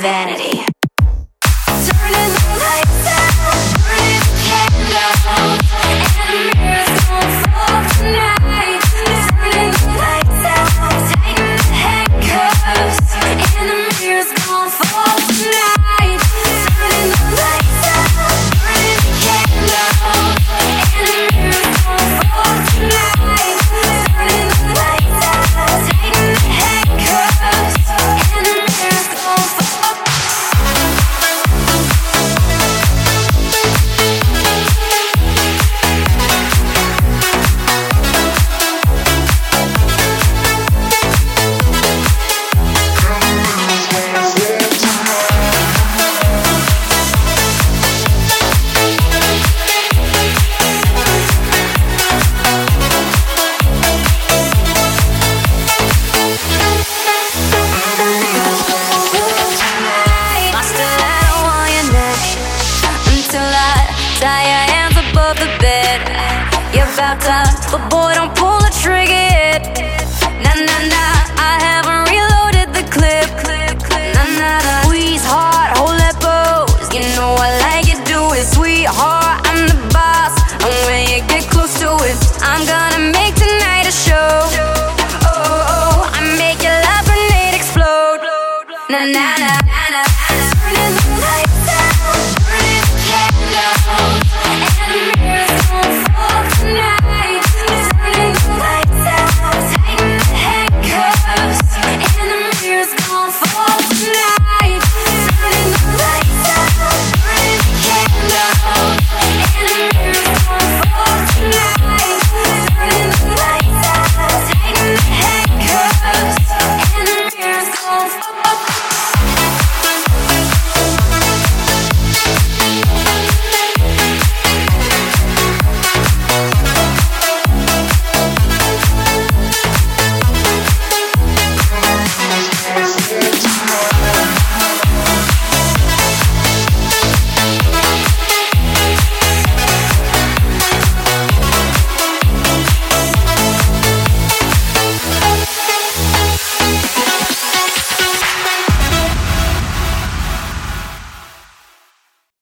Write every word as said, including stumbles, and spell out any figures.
Vanity. Turning the lights out, burning the candle out, and the mirror's gonna fall tonight. Turning the lights out, tighten the handcuffs, and the mirror's gonna fall tonight. Turning the lights out, burning the candle out, and the mirror's gonna fall tonight. Turning the lights out, tighten the handcuffs, and the mirror's gonna fall. But boy, don't pull the trigger yet. Nah, nah, nah, I haven't realized.